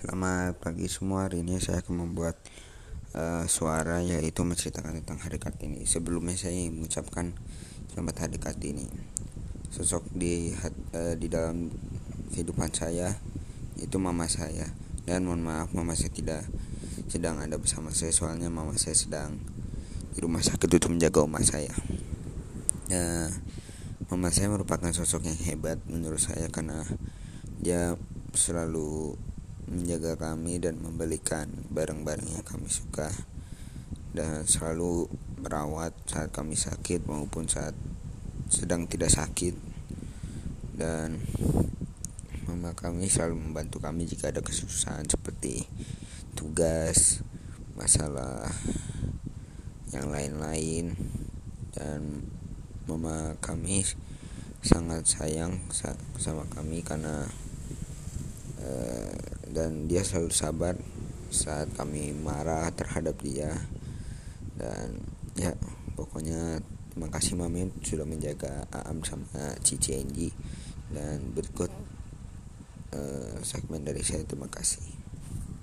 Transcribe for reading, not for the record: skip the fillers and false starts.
Selamat pagi semua. Hari ini saya akan membuat suara, yaitu menceritakan tentang Hari Kartini. Sebelumnya saya mengucapkan selamat Hari Kartini. Sosok di dalam kehidupan saya itu mama saya. Dan mohon maaf, mama saya tidak sedang ada bersama saya, soalnya mama saya sedang di rumah sakit untuk menjaga oma saya. Mama saya merupakan sosok yang hebat menurut saya, karena dia selalu menjaga kami dan membelikan barang-barang yang kami suka, dan selalu merawat saat kami sakit maupun saat sedang tidak sakit. Dan mama kami selalu membantu kami jika ada kesusahan seperti tugas, masalah yang lain-lain. Dan mama kami sangat sayang sama kami karena dan dia selalu sabar saat kami marah terhadap dia. Dan ya, pokoknya terima kasih Mami sudah menjaga Aam sama Cici Enji. Dan berikut segmen dari saya. Terima kasih.